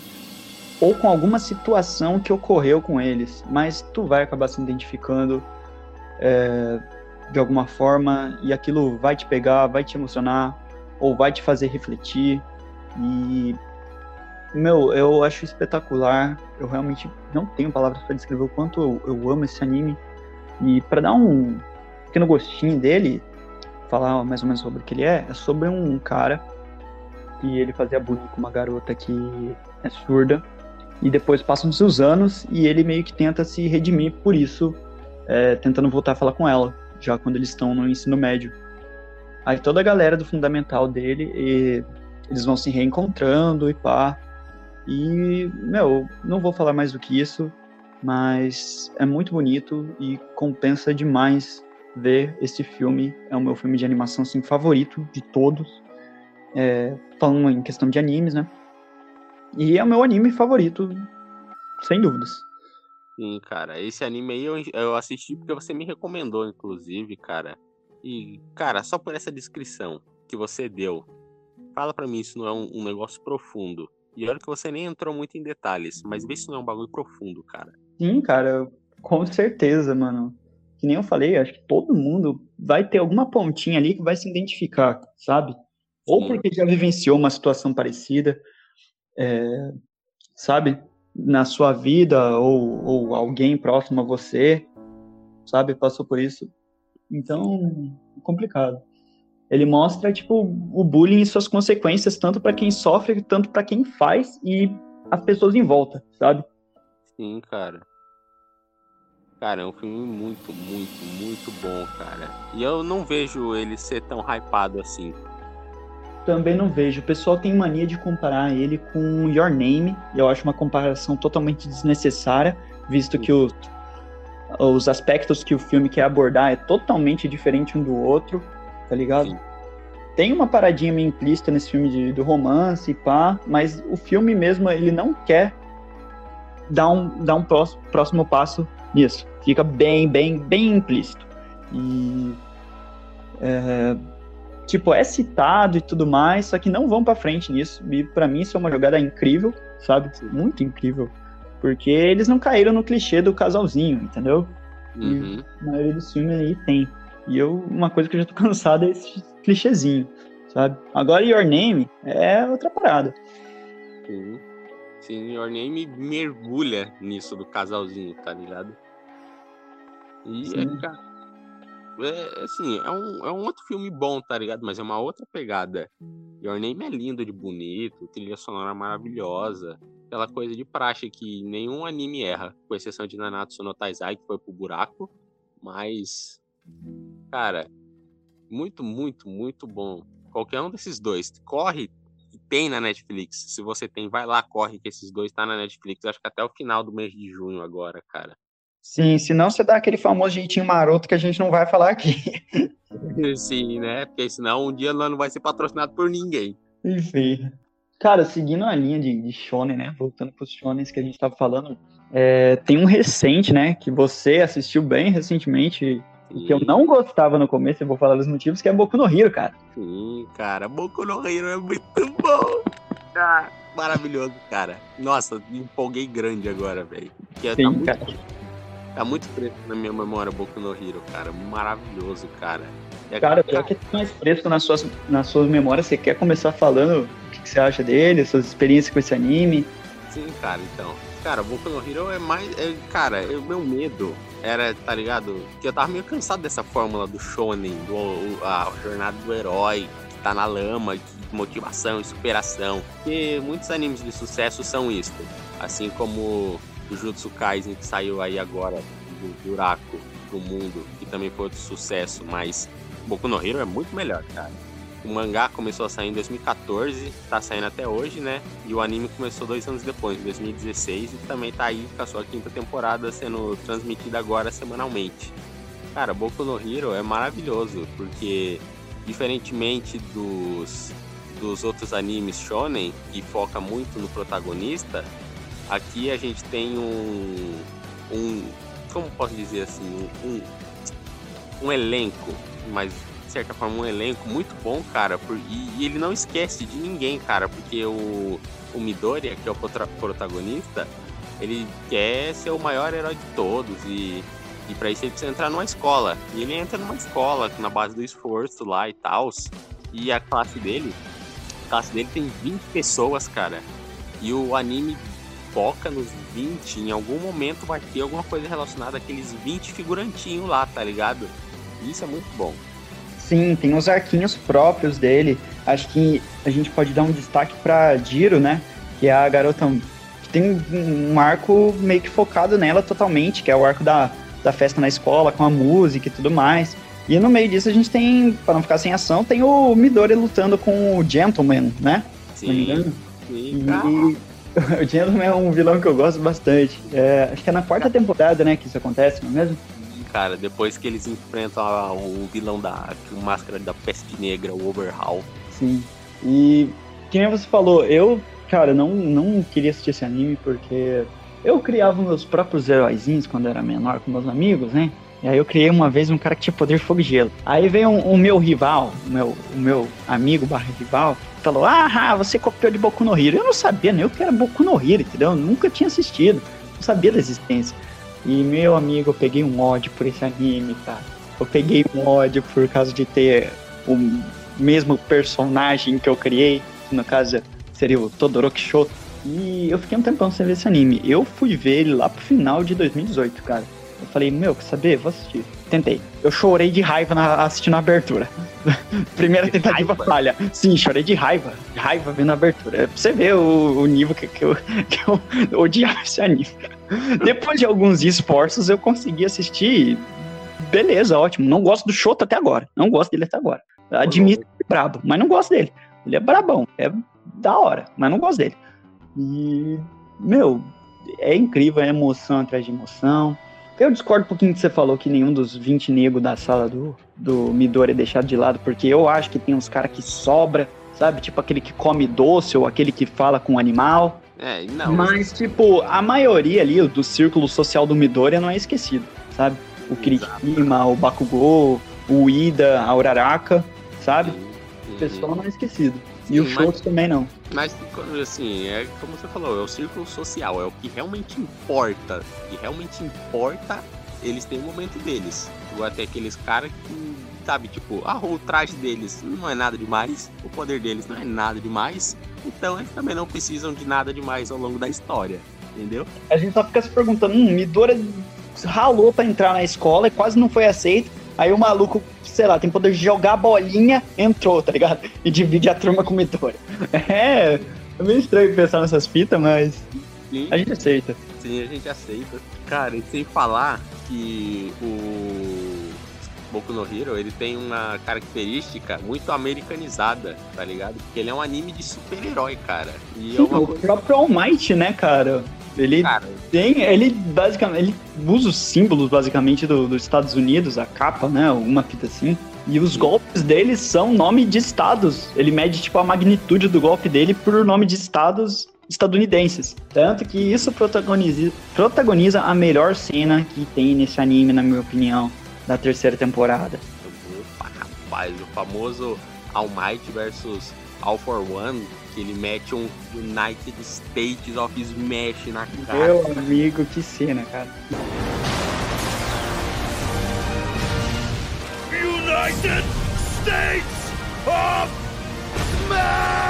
ou com alguma situação que ocorreu com eles, mas tu vai acabar se identificando é, de alguma forma, e aquilo vai te pegar, vai te emocionar, ou vai te fazer refletir. E, meu, eu acho espetacular, eu realmente não tenho palavras para descrever o quanto eu, eu amo esse anime. E para dar um pequeno gostinho dele, falar mais ou menos sobre o que ele é, é sobre um cara que ele fazia bullying com uma garota que é surda. E depois passam seus anos e ele meio que tenta se redimir por isso, é, tentando voltar a falar com ela, já quando eles estão no ensino médio. Aí toda a galera do fundamental dele, e eles vão se reencontrando e pá. E, meu, não vou falar mais do que isso, mas é muito bonito e compensa demais ver esse filme. É o meu filme de animação, assim, favorito de todos, é, falando em questão de animes, né? E é o meu anime favorito, sem dúvidas. Sim, cara. Esse anime aí eu, eu assisti porque você me recomendou, inclusive, cara. E, cara, só por essa descrição que você deu, fala pra mim, isso não é um, um negócio profundo. E olha que você nem entrou muito em detalhes, mas vê se não é um bagulho profundo, cara. Sim, cara. Com certeza, mano. Que nem eu falei, acho que todo mundo vai ter alguma pontinha ali que vai se identificar, sabe? Sim. Ou porque já vivenciou uma situação parecida... é, sabe, na sua vida, ou, ou alguém próximo a você, sabe? Passou por isso. Então, complicado. Ele mostra, tipo, o bullying e suas consequências, tanto pra quem sofre, tanto pra quem faz e as pessoas em volta, sabe? Sim, cara. Cara, é um filme muito, muito, muito bom, cara. E eu não vejo ele ser tão hypado assim. Também não vejo. O pessoal tem mania de comparar ele com Your Name. E eu acho uma comparação totalmente desnecessária, visto que os, os aspectos que o filme quer abordar é totalmente diferente um do outro. Tá ligado? Sim. Tem uma paradinha meio implícita nesse filme de, do romance e pá, mas o filme mesmo, ele não quer dar um, dar um próximo, próximo passo nisso. Fica bem, bem, bem implícito. E, é, tipo, é citado e tudo mais, só que não vão pra frente nisso. E pra mim isso é uma jogada incrível, sabe? Muito incrível. Porque eles não caíram no clichê do casalzinho, entendeu? Uhum. E a maioria dos filmes aí tem. E eu, uma coisa que eu já tô cansado é esse clichêzinho, sabe? Agora Your Name é outra parada. Sim, Sim Your Name mergulha nisso do casalzinho, tá ligado? E Sim. é, é assim, é um, é um outro filme bom, tá ligado? Mas é uma outra pegada. Your Name é lindo de bonito, trilha sonora maravilhosa, aquela coisa de praxe que nenhum anime erra, com exceção de Nanatsu no Taizai, que foi pro buraco, mas... Cara, muito, muito, muito bom. Qualquer um desses dois, corre, tem na Netflix. Se você tem, vai lá, corre, que esses dois tá na Netflix. Acho que até o final do mês de junho agora, cara. Sim, senão você dá aquele famoso jeitinho maroto que a gente não vai falar aqui. Sim, né? Porque senão um dia lá não vai ser patrocinado por ninguém. Enfim. Cara, seguindo a linha de, de shonen, né? Voltando pros shonens que a gente tava falando, é, tem um recente, né? Que você assistiu bem recentemente... que eu não gostava no começo, eu vou falar dos motivos, que é Boku no Hero, cara. Sim, cara, Boku no Hero é muito bom. Ah, maravilhoso, cara. Nossa, empolguei grande agora, velho. Sim, tá muito, cara. Tá muito fresco na minha memória Boku no Hero, cara. Maravilhoso, cara. É, cara, pior que tá mais fresco nas suas, nas suas memórias, você quer começar falando o que, que você acha dele, suas experiências com esse anime? Sim, cara, então... Cara, Boku no Hero é mais... É, cara, o meu medo era, tá ligado? Que eu tava meio cansado dessa fórmula do shonen, do, a, a jornada do herói, que tá na lama, de motivação e superação. Porque muitos animes de sucesso são isso. Assim como o Jujutsu Kaisen, que saiu aí agora do buraco do mundo, que também foi outro sucesso, mas Boku no Hero é muito melhor, cara. O mangá começou a sair em dois mil e catorze, tá saindo até hoje, né? E o anime começou dois anos depois, em dois mil e dezesseis, e também tá aí com a sua quinta temporada sendo transmitida agora semanalmente. Cara, Boku no Hero é maravilhoso, porque diferentemente dos, dos outros animes shonen, que foca muito no protagonista, aqui a gente tem um... um como posso dizer assim? Um, um elenco, mas... de certa forma, um elenco muito bom, cara, por... e, e ele não esquece de ninguém, cara, porque o, o Midoriya, que é o potra... protagonista, ele quer ser o maior herói de todos, e, e pra isso ele precisa entrar numa escola, e ele entra numa escola, na base do esforço lá e tal, e a classe dele, a classe dele tem vinte pessoas, cara, e o anime foca nos vinte, em algum momento vai ter alguma coisa relacionada àqueles vinte figurantinhos lá, tá ligado? Isso é muito bom. Sim, tem os arquinhos próprios dele. Acho que a gente pode dar um destaque pra Jiro, né? Que é a garota que tem um arco meio que focado nela totalmente, que é o arco da, da festa na escola, com a música e tudo mais. E no meio disso a gente tem, pra não ficar sem ação, tem o Midori lutando com o Gentleman, né? Sim, sim. E o Gentleman é um vilão que eu gosto bastante. É, acho que é na quarta temporada, né, que isso acontece, não é mesmo? Cara, depois que eles enfrentam a, o vilão da o Máscara da Peste Negra, o Overhaul. Sim, e que nem você falou, eu, cara, não, não queria assistir esse anime porque eu criava meus próprios heróizinhos quando era menor com meus amigos, né? E aí eu criei uma vez um cara que tinha poder de fogo e gelo. Aí veio o um, um meu rival, o meu, um meu amigo barra rival, falou, ah, você copiou de Boku no Hero. Eu não sabia nem o que era Boku no Hero, entendeu? Eu nunca tinha assistido, não sabia da existência. E, meu amigo, eu peguei um ódio por esse anime, cara. Eu peguei um ódio por causa de ter o mesmo personagem que eu criei, que no caso seria o Todoroki Shoto. E eu fiquei um tempão sem ver esse anime. Eu fui ver ele lá pro final de dois mil e dezoito, cara. Eu falei, meu, quer saber? Vou assistir. Tentei. Eu chorei de raiva na, assistindo a abertura. Primeira de tentativa raiva? Falha. Sim, chorei de raiva. De raiva vendo a abertura. É pra você ver o, o nível que, que, eu, que eu odiava esse anime. Depois de alguns esforços, eu consegui assistir. Beleza, ótimo. Não gosto do Shoto até agora. Não gosto dele até agora. Admito que é brabo, mas não gosto dele. Ele é brabão. É da hora, mas não gosto dele. E, meu, é incrível, é emoção atrás de emoção. Eu discordo um pouquinho que você falou que nenhum dos vinte negros da sala do, do Midoriya é deixado de lado, porque eu acho que tem uns caras que sobra, sabe? Tipo aquele que come doce ou aquele que fala com animal. É, não. Mas, tipo, a maioria ali do círculo social do Midoriya não é esquecido, sabe? O Kirishima, o Bakugou, o Ida, a Uraraka, sabe? Sim, sim. O pessoal não é esquecido. E sim, o Shoto mas, também não. Mas, assim, é como você falou, é o círculo social, é o que realmente importa. O que realmente importa, eles têm o momento deles. Ou até aqueles caras que, sabe, tipo, ah, o traje deles não é nada demais, o poder deles não é nada demais, então eles também não precisam de nada demais ao longo da história, entendeu? A gente só fica se perguntando, hum, Midoriya ralou pra entrar na escola e quase não foi aceito. Aí o maluco, sei lá, tem poder de jogar bolinha, entrou, tá ligado? E divide a turma com o Midoriya. É, é meio estranho pensar nessas fitas, mas sim, a gente aceita. Sim, a gente aceita. Cara, e sem falar que o Boku no Hero, ele tem uma característica muito americanizada, tá ligado? Porque ele é um anime de super-herói, cara. E sim, é uma o coisa... próprio All Might, né, cara? Ele cara, tem, ele basicamente, ele usa os símbolos basicamente do, dos Estados Unidos, a capa, né, uma fita assim, e os golpes dele são nome de estados, ele mede tipo a magnitude do golpe dele por nome de estados estadunidenses, tanto que isso protagoniza, protagoniza a melhor cena que tem nesse anime, na minha opinião, da terceira temporada. Opa, rapaz, o famoso All Might versus All for One, que ele mete um United States of Smash na cara. Meu amigo, que cena, cara. United States of Smash!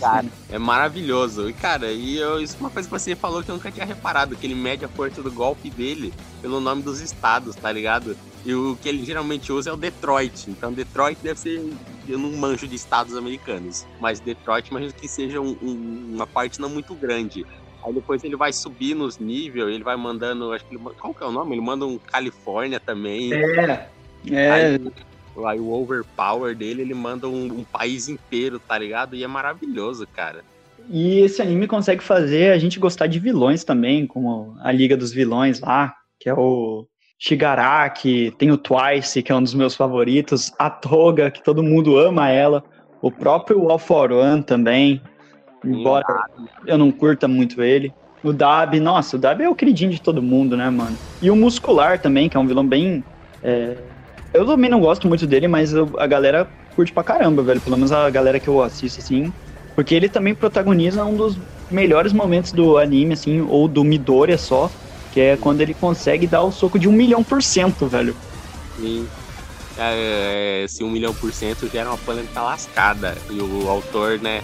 Cara, é maravilhoso. E, cara, e eu, isso é uma coisa que você falou que eu nunca tinha reparado, que ele mede a força do golpe dele pelo nome dos estados, tá ligado? E o que ele geralmente usa é o Detroit. Então Detroit deve ser... Eu não manjo de estados americanos, mas Detroit imagino que seja um, um, uma parte não muito grande. Aí depois ele vai subir nos níveis, ele vai mandando... Acho que ele, qual que é o nome? Ele manda um Califórnia também. É, é. Aí, aí o overpower dele, ele manda um, um país inteiro, tá ligado? E é maravilhoso, cara. E esse anime consegue fazer a gente gostar de vilões também, como a Liga dos Vilões lá, que é o... Shigaraki, tem o Twice, que é um dos meus favoritos, a Toga, que todo mundo ama ela, o próprio All for One também, embora eu não curta muito ele, o Dabi, nossa, o Dabi é o queridinho de todo mundo, né, mano? E o Muscular também, que é um vilão bem... É... Eu também não gosto muito dele, mas a galera curte pra caramba, velho, pelo menos a galera que eu assisto, assim, porque ele também protagoniza um dos melhores momentos do anime, assim, ou do Midoriya só, que é quando ele consegue dar o soco de um milhão por cento, velho. Sim. É, é, se um milhão por cento gera uma polêmica lascada. E o autor, né,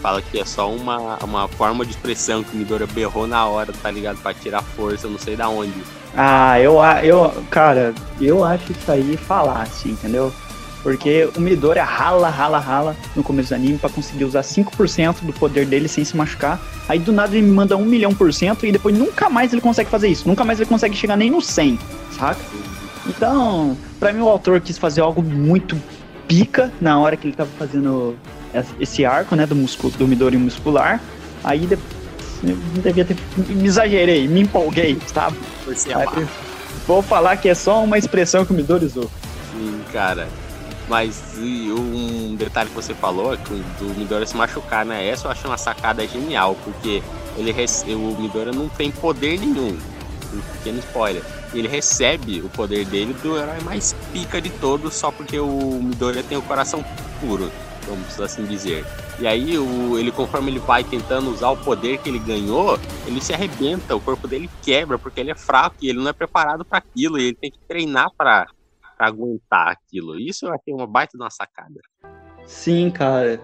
fala que é só uma, uma forma de expressão que o Midoriya berrou na hora, tá ligado? Pra tirar força, não sei da onde. Ah, eu, eu... Cara, eu acho isso aí falar, assim, entendeu? Porque o Midoriya rala, rala, rala no começo do anime pra conseguir usar cinco por cento do poder dele sem se machucar. Aí do nada ele me manda um milhão por cento e depois nunca mais ele consegue fazer isso. Nunca mais ele consegue chegar nem no cem, saca? Então, pra mim o autor quis fazer algo muito pica na hora que ele tava fazendo esse arco, né, do, muscu- do Midoriya muscular. Aí depois... Eu devia ter... Me exagerei, me empolguei, sabe? Aí, vou falar que é só uma expressão que o Midoriya usou. Sim, cara... Mas um detalhe que você falou é que o Midoriya se machucar, né? Essa eu acho uma sacada genial, porque ele recebe, o Midoriya não tem poder nenhum. Um pequeno spoiler. Ele recebe o poder dele do herói mais pica de todos, só porque o Midoriya tem o coração puro, vamos assim dizer. E aí, o, ele, conforme ele vai tentando usar o poder que ele ganhou, ele se arrebenta, o corpo dele quebra, porque ele é fraco e ele não é preparado para aquilo, e ele tem que treinar para... aguentar aquilo. Isso eu achei uma baita de uma sacada. Sim, cara.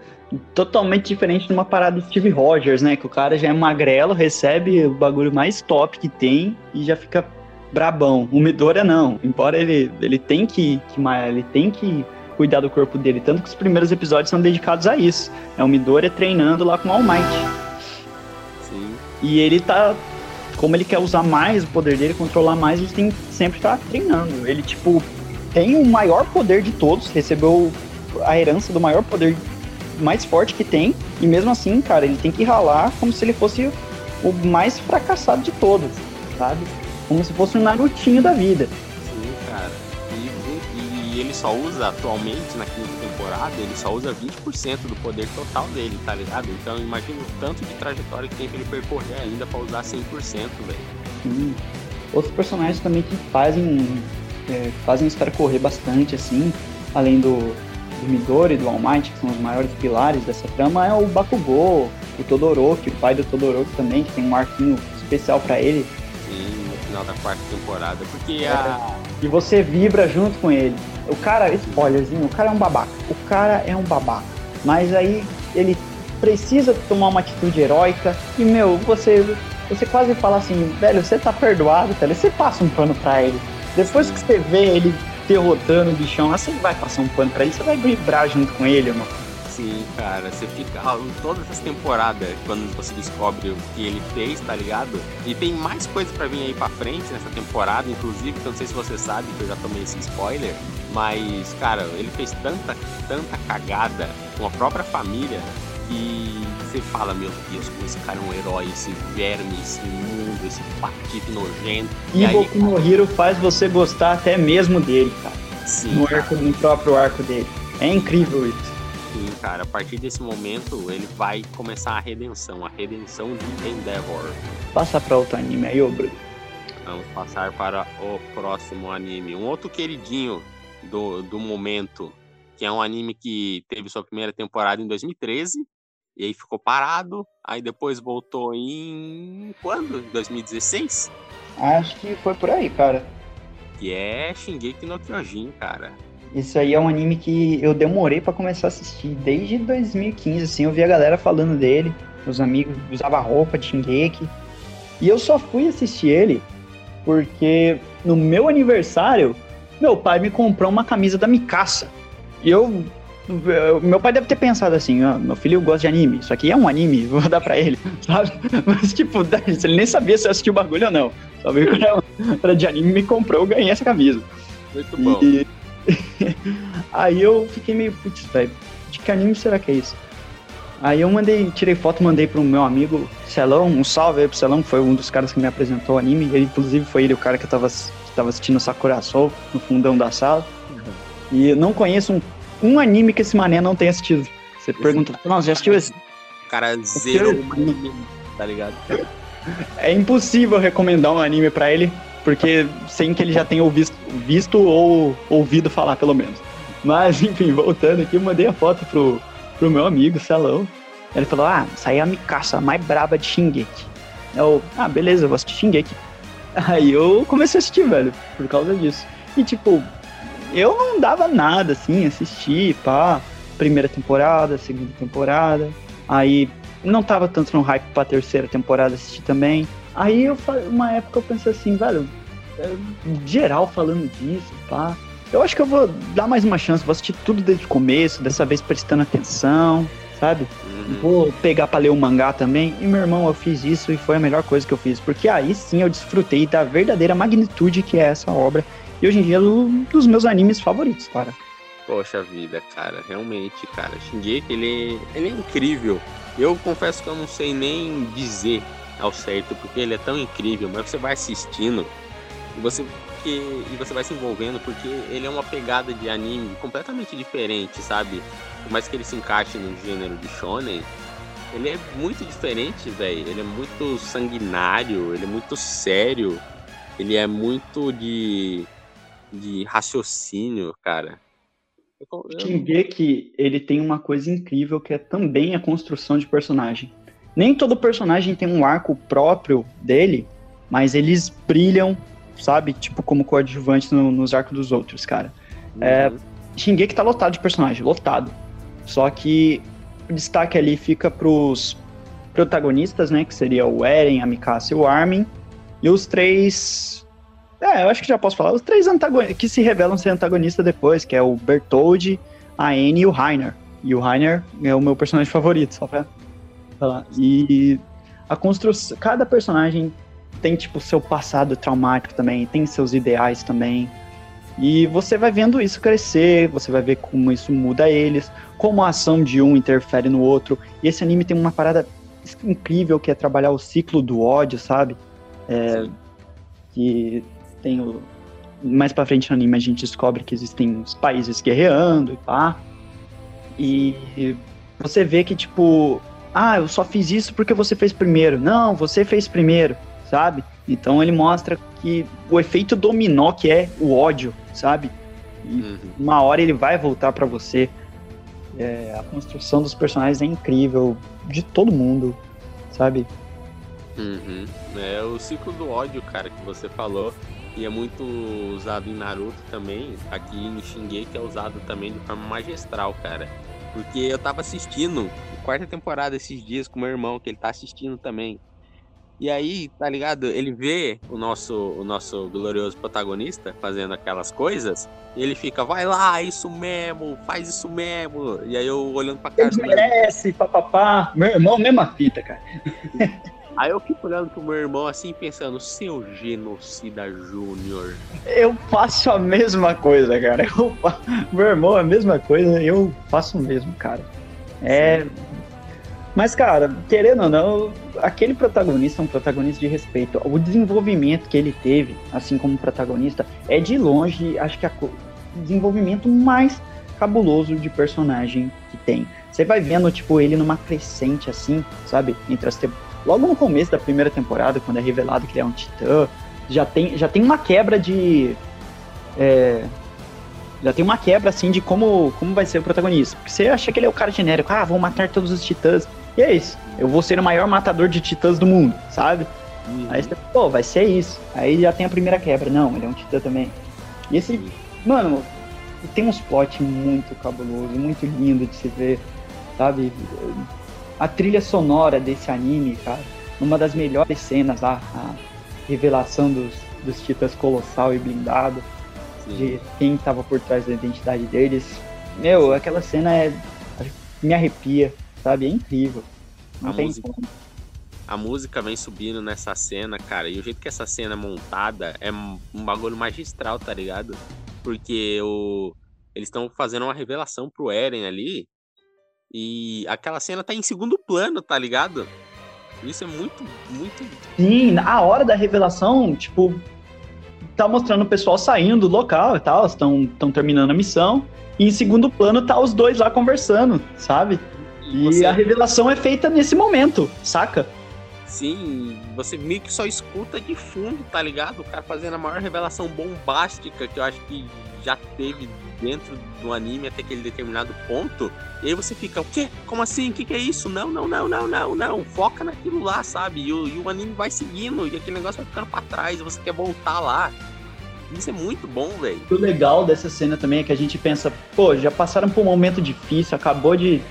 Totalmente diferente de uma parada do Steve Rogers, né? Que o cara já é magrelo, recebe o bagulho mais top que tem e já fica brabão. O Midoriya não. Embora ele, ele tem que, que ele tem que cuidar do corpo dele. Tanto que os primeiros episódios são dedicados a isso. É o Midoriya treinando lá com o All Might. Sim. E ele tá... Como ele quer usar mais o poder dele, controlar mais, ele tem que sempre estar tá treinando. Ele, tipo, tem o maior poder de todos. Recebeu a herança do maior poder mais forte que tem. E mesmo assim, cara, ele tem que ralar como se ele fosse o mais fracassado de todos, sabe? Como se fosse um Narutinho da vida. Sim, cara. E, e ele só usa atualmente, na quinta temporada, ele só usa vinte por cento do poder total dele, tá ligado? Então imagina o tanto de trajetória que tem pra ele percorrer ainda pra usar cem por cento, velho. Sim. Outros personagens também que fazem, é, fazem a história correr bastante, assim, além do, do Midori e do All Might, que são os maiores pilares dessa trama, é o Bakugou, o Todoroki, o pai do Todoroki também, que tem um arquinho especial pra ele. Sim. Final da quarta temporada, porque a... E você vibra junto com ele. O cara, spoilerzinho, o cara é um babaca. O cara é um babaca. Mas aí ele precisa tomar uma atitude heróica. E, meu, você, você quase fala assim, velho, você tá perdoado, velho. Você passa um pano pra ele. Depois que você vê ele derrotando o bichão, você vai passar um pano pra ele, você vai vibrar junto com ele, mano. Sim, cara, você fica todas as temporadas quando você descobre o que ele fez, tá ligado? E tem mais coisa pra vir aí pra frente nessa temporada, inclusive, que eu não sei se você sabe, que eu já tomei esse spoiler, mas, cara, ele fez tanta, tanta cagada com a própria família que você fala, meu Deus, como esse cara é um herói, esse verme, esse mundo, esse patito nojento. E, e aí, Boku no Hero faz você gostar até mesmo dele, cara. Sim, no, arco, no próprio arco dele. É incrível isso. Sim, cara, a partir desse momento ele vai começar a redenção, a redenção de Endeavor. Passa para outro anime aí, ô Bruno. Vamos passar para o próximo anime. Um outro queridinho do, do momento, que é um anime que teve sua primeira temporada em dois mil e treze, e aí ficou parado, aí depois voltou em... quando? Em dois mil e dezesseis? Acho que foi por aí, cara. Que é Shingeki no Kyojin, cara. Isso aí é um anime que eu demorei pra começar a assistir, desde dois mil e quinze, assim, eu vi a galera falando dele, meus amigos usavam roupa de Shingeki, e eu só fui assistir ele porque no meu aniversário, meu pai me comprou uma camisa da Mikasa, e eu, eu meu pai deve ter pensado assim, ó, oh, meu filho gosta de anime, isso aqui é um anime, vou dar pra ele, sabe, mas tipo, ele nem sabia se eu assistia o bagulho ou não, só veio que era de anime, me comprou, eu ganhei essa camisa. Muito bom. E, aí eu fiquei meio, putz, velho, de que anime será que é isso? Aí eu mandei, tirei foto, mandei pro meu amigo Celão, um salve aí pro Celão, que foi um dos caras que me apresentou o anime. Ele, inclusive, foi ele o cara que eu tava, que tava assistindo Sakura Soul no fundão da sala. Uhum. E eu não conheço um, um anime que esse mané não tenha assistido. Você esse pergunta, não, já assistiu esse? O cara zerou o anime, tá ligado? É impossível recomendar um anime pra ele, porque sem que ele já tenha visto, visto ou ouvido falar, pelo menos. Mas, enfim, voltando aqui, eu mandei a foto pro, pro meu amigo, Celão. Ele falou, ah, essa aí é a Mikasa, a mais braba de Shingeki. Eu, ah, beleza, eu vou assistir Shingeki. Aí eu comecei a assistir, velho, por causa disso. E, tipo, eu não dava nada, assim, assistir, pá, primeira temporada, segunda temporada. Aí não tava tanto no hype pra terceira temporada assistir também. Aí, eu, uma época, eu pensei assim, velho, geral falando disso, pá. Eu acho que eu vou dar mais uma chance, vou assistir tudo desde o começo, dessa vez prestando atenção, sabe? Vou pegar pra ler o mangá também. E, meu irmão, eu fiz isso e foi a melhor coisa que eu fiz, porque aí sim eu desfrutei da verdadeira magnitude que é essa obra. E hoje em dia é um dos meus animes favoritos, cara. Poxa vida, cara, realmente, cara. Shingeki, ele, ele é incrível. Eu confesso que eu não sei nem dizer ao certo, porque ele é tão incrível, mas você vai assistindo e você, que, e você vai se envolvendo, porque ele é uma pegada de anime completamente diferente, sabe? Por mais que ele se encaixe no gênero de shonen, ele é muito diferente, velho. Ele é muito sanguinário, ele é muito sério, ele é muito de, de raciocínio, cara. Shingeki, ele tem uma coisa incrível que é também a construção de personagem. Nem todo personagem tem um arco próprio dele, mas eles brilham, sabe? Tipo, como coadjuvantes no, nos arcos dos outros, cara. Uhum. É, Shingeki tá lotado de personagem, lotado. Só que o destaque ali fica pros protagonistas, né, que seria o Eren, a Mikasa e o Armin, e os três... É, eu acho que já posso falar, os três antagonistas que se revelam ser antagonistas depois, que é o Bertoldi, a Anne e o Reiner. E o Reiner é o meu personagem favorito, só pra falar. E a construção... Cada personagem tem, tipo, seu passado traumático também, tem seus ideais também. E você vai vendo isso crescer, você vai ver como isso muda eles, como a ação de um interfere no outro. E esse anime tem uma parada incrível que é trabalhar o ciclo do ódio, sabe? É, que tem o... Mais pra frente no anime a gente descobre que existem os países guerreando e pá. E você vê que, tipo... Ah, eu só fiz isso porque você fez primeiro. Não, você fez primeiro, sabe? Então ele mostra que o efeito dominó que é o ódio, sabe? E uhum. uma hora ele vai voltar pra você. É, a construção dos personagens é incrível. De todo mundo, sabe? Uhum. É o ciclo do ódio, cara, que você falou. E é muito usado em Naruto também. Aqui em Shingeki é usado também de forma magistral, cara. Porque eu tava assistindo a quarta temporada esses dias com meu irmão, que ele tá assistindo também. E aí, tá ligado? Ele vê o nosso, o nosso glorioso protagonista fazendo aquelas coisas. E ele fica, vai lá, isso mesmo, faz isso mesmo. E aí eu olhando pra cara... Ele merece, papapá. Meu irmão, mesma fita, cara. Aí eu fico olhando pro meu irmão assim, pensando, seu genocida júnior. Eu faço a mesma coisa, cara. Eu, meu irmão é a mesma coisa, eu faço o mesmo, cara. É... Sim. Mas, cara, querendo ou não, aquele protagonista é um protagonista de respeito. O desenvolvimento que ele teve, assim como protagonista, é de longe, acho que é o desenvolvimento mais cabuloso de personagem que tem. Você vai vendo, tipo, ele numa crescente, assim, sabe? Entre as temporadas. Logo no começo da primeira temporada, quando é revelado que ele é um titã, já tem, já tem uma quebra de... É, já tem uma quebra, assim, de como, como vai ser o protagonista. Porque você acha que ele é o cara genérico, ah, vou matar todos os titãs, e é isso. Eu vou ser o maior matador de titãs do mundo, sabe? Uhum. Aí você, pô, vai ser isso. Aí já tem a primeira quebra, não, ele é um titã também. E esse, mano, tem uns plot muito cabuloso, muito lindo de se ver, sabe? A trilha sonora desse anime, cara, uma das melhores cenas lá, a revelação dos, dos titãs colossal e blindado, Sim. de quem tava por trás da identidade deles. Meu, aquela cena é, me arrepia, sabe? É incrível. Não a, tem música, a música vem subindo nessa cena, cara, e o jeito que essa cena é montada é um bagulho magistral, tá ligado? Porque o, eles estão fazendo uma revelação pro Eren ali, e aquela cena tá em segundo plano, tá ligado? Isso é muito, muito... Sim, a hora da revelação, tipo, tá mostrando o pessoal saindo do local e tal, estão terminando a missão, e em segundo plano tá os dois lá conversando, sabe? E você... a revelação é feita nesse momento, saca? Sim, você meio que só escuta de fundo, tá ligado? O cara fazendo a maior revelação bombástica que eu acho que já teve dentro do anime até aquele determinado ponto, e aí você fica, o quê? Como assim? O que, que é isso? Não, não, não, não, não, não, foca naquilo lá, sabe? E o, e o anime vai seguindo, e aquele negócio vai ficando pra trás, você quer voltar lá. Isso é muito bom, velho. O legal dessa cena também é que a gente pensa, pô, já passaram por um momento difícil, acabou de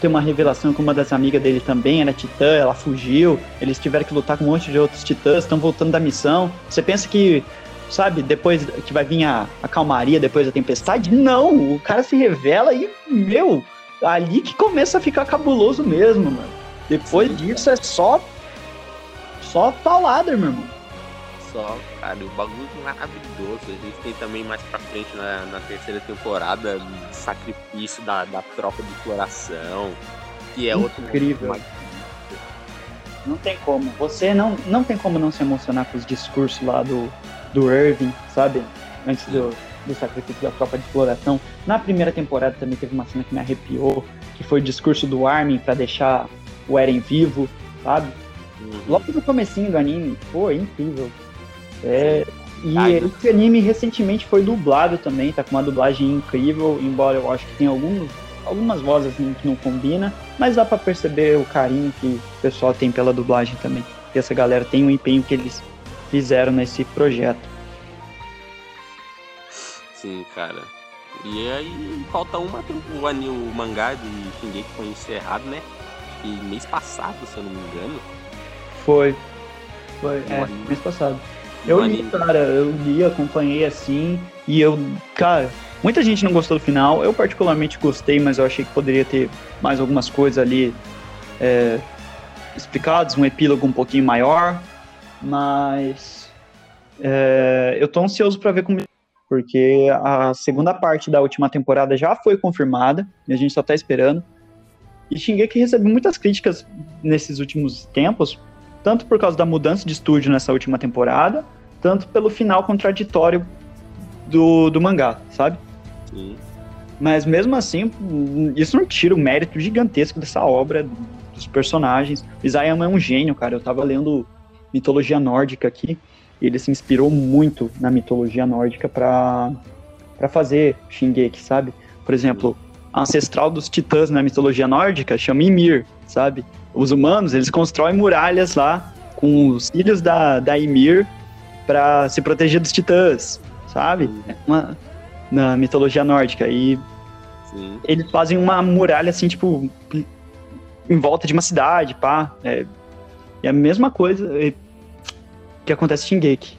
ter uma revelação com uma das amigas dele também, era titã, ela fugiu, eles tiveram que lutar com um monte de outros titãs, estão voltando da missão. Você pensa que sabe, depois que vai vir a, a calmaria, depois da tempestade, não, o cara se revela e, meu, ali que começa a ficar cabuloso mesmo, mano. Depois disso é só, só paulada, meu irmão. Só, cara, o bagulho maravilhoso. A gente tem também mais pra frente, na, na terceira temporada, o sacrifício da, da tropa de coração, que é outro... Incrível. Não tem como, você não, não tem como não se emocionar com os discursos lá do... do Irving, sabe? Antes do, do sacrifício da tropa de exploração. Na primeira temporada também teve uma cena que me arrepiou, que foi o discurso do Armin pra deixar o Eren vivo, sabe? Logo no comecinho do anime, pô, é incrível. É, e Ai, esse anime recentemente foi dublado também, tá com uma dublagem incrível, embora eu acho que tem alguns, algumas vozes assim que não combina, mas dá pra perceber o carinho que o pessoal tem pela dublagem também. Porque essa galera tem um empenho que eles fizeram nesse projeto. Sim, cara. E aí falta uma, tem o anime, o mangá de Shingeki que foi encerrado, né? E mês passado, se eu não me engano. Foi. Foi, é, anime. mês passado. Eu um li, anime. cara, eu li, acompanhei assim, e eu, cara, muita gente não gostou do final, eu particularmente gostei, mas eu achei que poderia ter mais algumas coisas ali é, explicadas, um epílogo um pouquinho maior, mas é, eu tô ansioso pra ver como... Porque a segunda parte da última temporada já foi confirmada, e a gente só tá esperando. E Shingeki recebeu muitas críticas nesses últimos tempos, tanto por causa da mudança de estúdio nessa última temporada, tanto pelo final contraditório do, do mangá, sabe? Sim. Mas mesmo assim, isso não tira o mérito gigantesco dessa obra, dos personagens. Isayama é um gênio, cara. Eu tava lendo mitologia nórdica aqui. Ele se inspirou muito na mitologia nórdica para para fazer Shingeki, sabe? Por exemplo, a ancestral dos titãs na mitologia nórdica chama Ymir, sabe? Os humanos, eles constroem muralhas lá com os filhos da, da Ymir para se proteger dos titãs, sabe? Uma, na mitologia nórdica. E Sim. eles fazem uma muralha assim, tipo, em volta de uma cidade, pá. É, é a mesma coisa... É, que acontece Shingeki.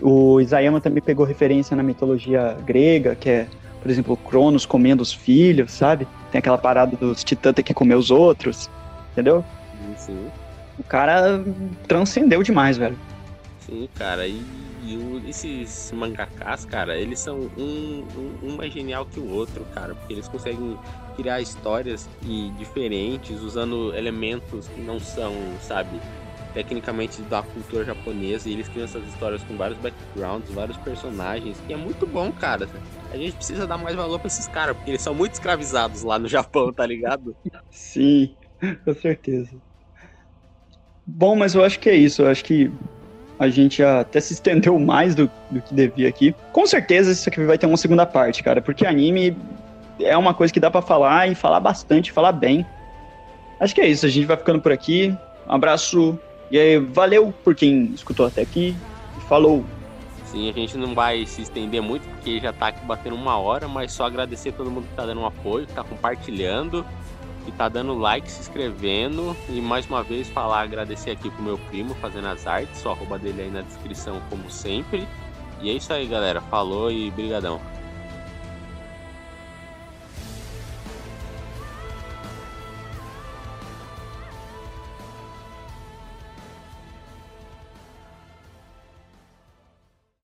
O Isayama também pegou referência na mitologia grega, que é, por exemplo, Cronos comendo os filhos, sabe? Tem aquela parada dos titãs ter que comer os outros, entendeu? Sim. O cara transcendeu demais, velho. Sim, cara, e, e o, esses mangakás, cara, eles são um, um, um mais genial que o outro, cara, porque eles conseguem criar histórias e diferentes, usando elementos que não são, sabe... tecnicamente da cultura japonesa, e eles criam essas histórias com vários backgrounds, vários personagens, e é muito bom, cara. A gente precisa dar mais valor pra esses caras, porque eles são muito escravizados lá no Japão, tá ligado? Sim, com certeza. Bom, mas eu acho que é isso, eu acho que a gente até se estendeu mais do, do que devia aqui. Com certeza isso aqui vai ter uma segunda parte, cara, porque anime é uma coisa que dá pra falar, e falar bastante, falar bem. Acho que é isso, a gente vai ficando por aqui. Um abraço... E aí, valeu por quem escutou até aqui e falou. Sim, a gente não vai se estender muito porque já tá aqui batendo uma hora, mas só agradecer a todo mundo que tá dando um apoio, que tá compartilhando, que tá dando like, se inscrevendo, e mais uma vez falar, agradecer aqui pro meu primo fazendo as artes, só arroba dele aí na descrição como sempre. E é isso aí, galera, falou e brigadão.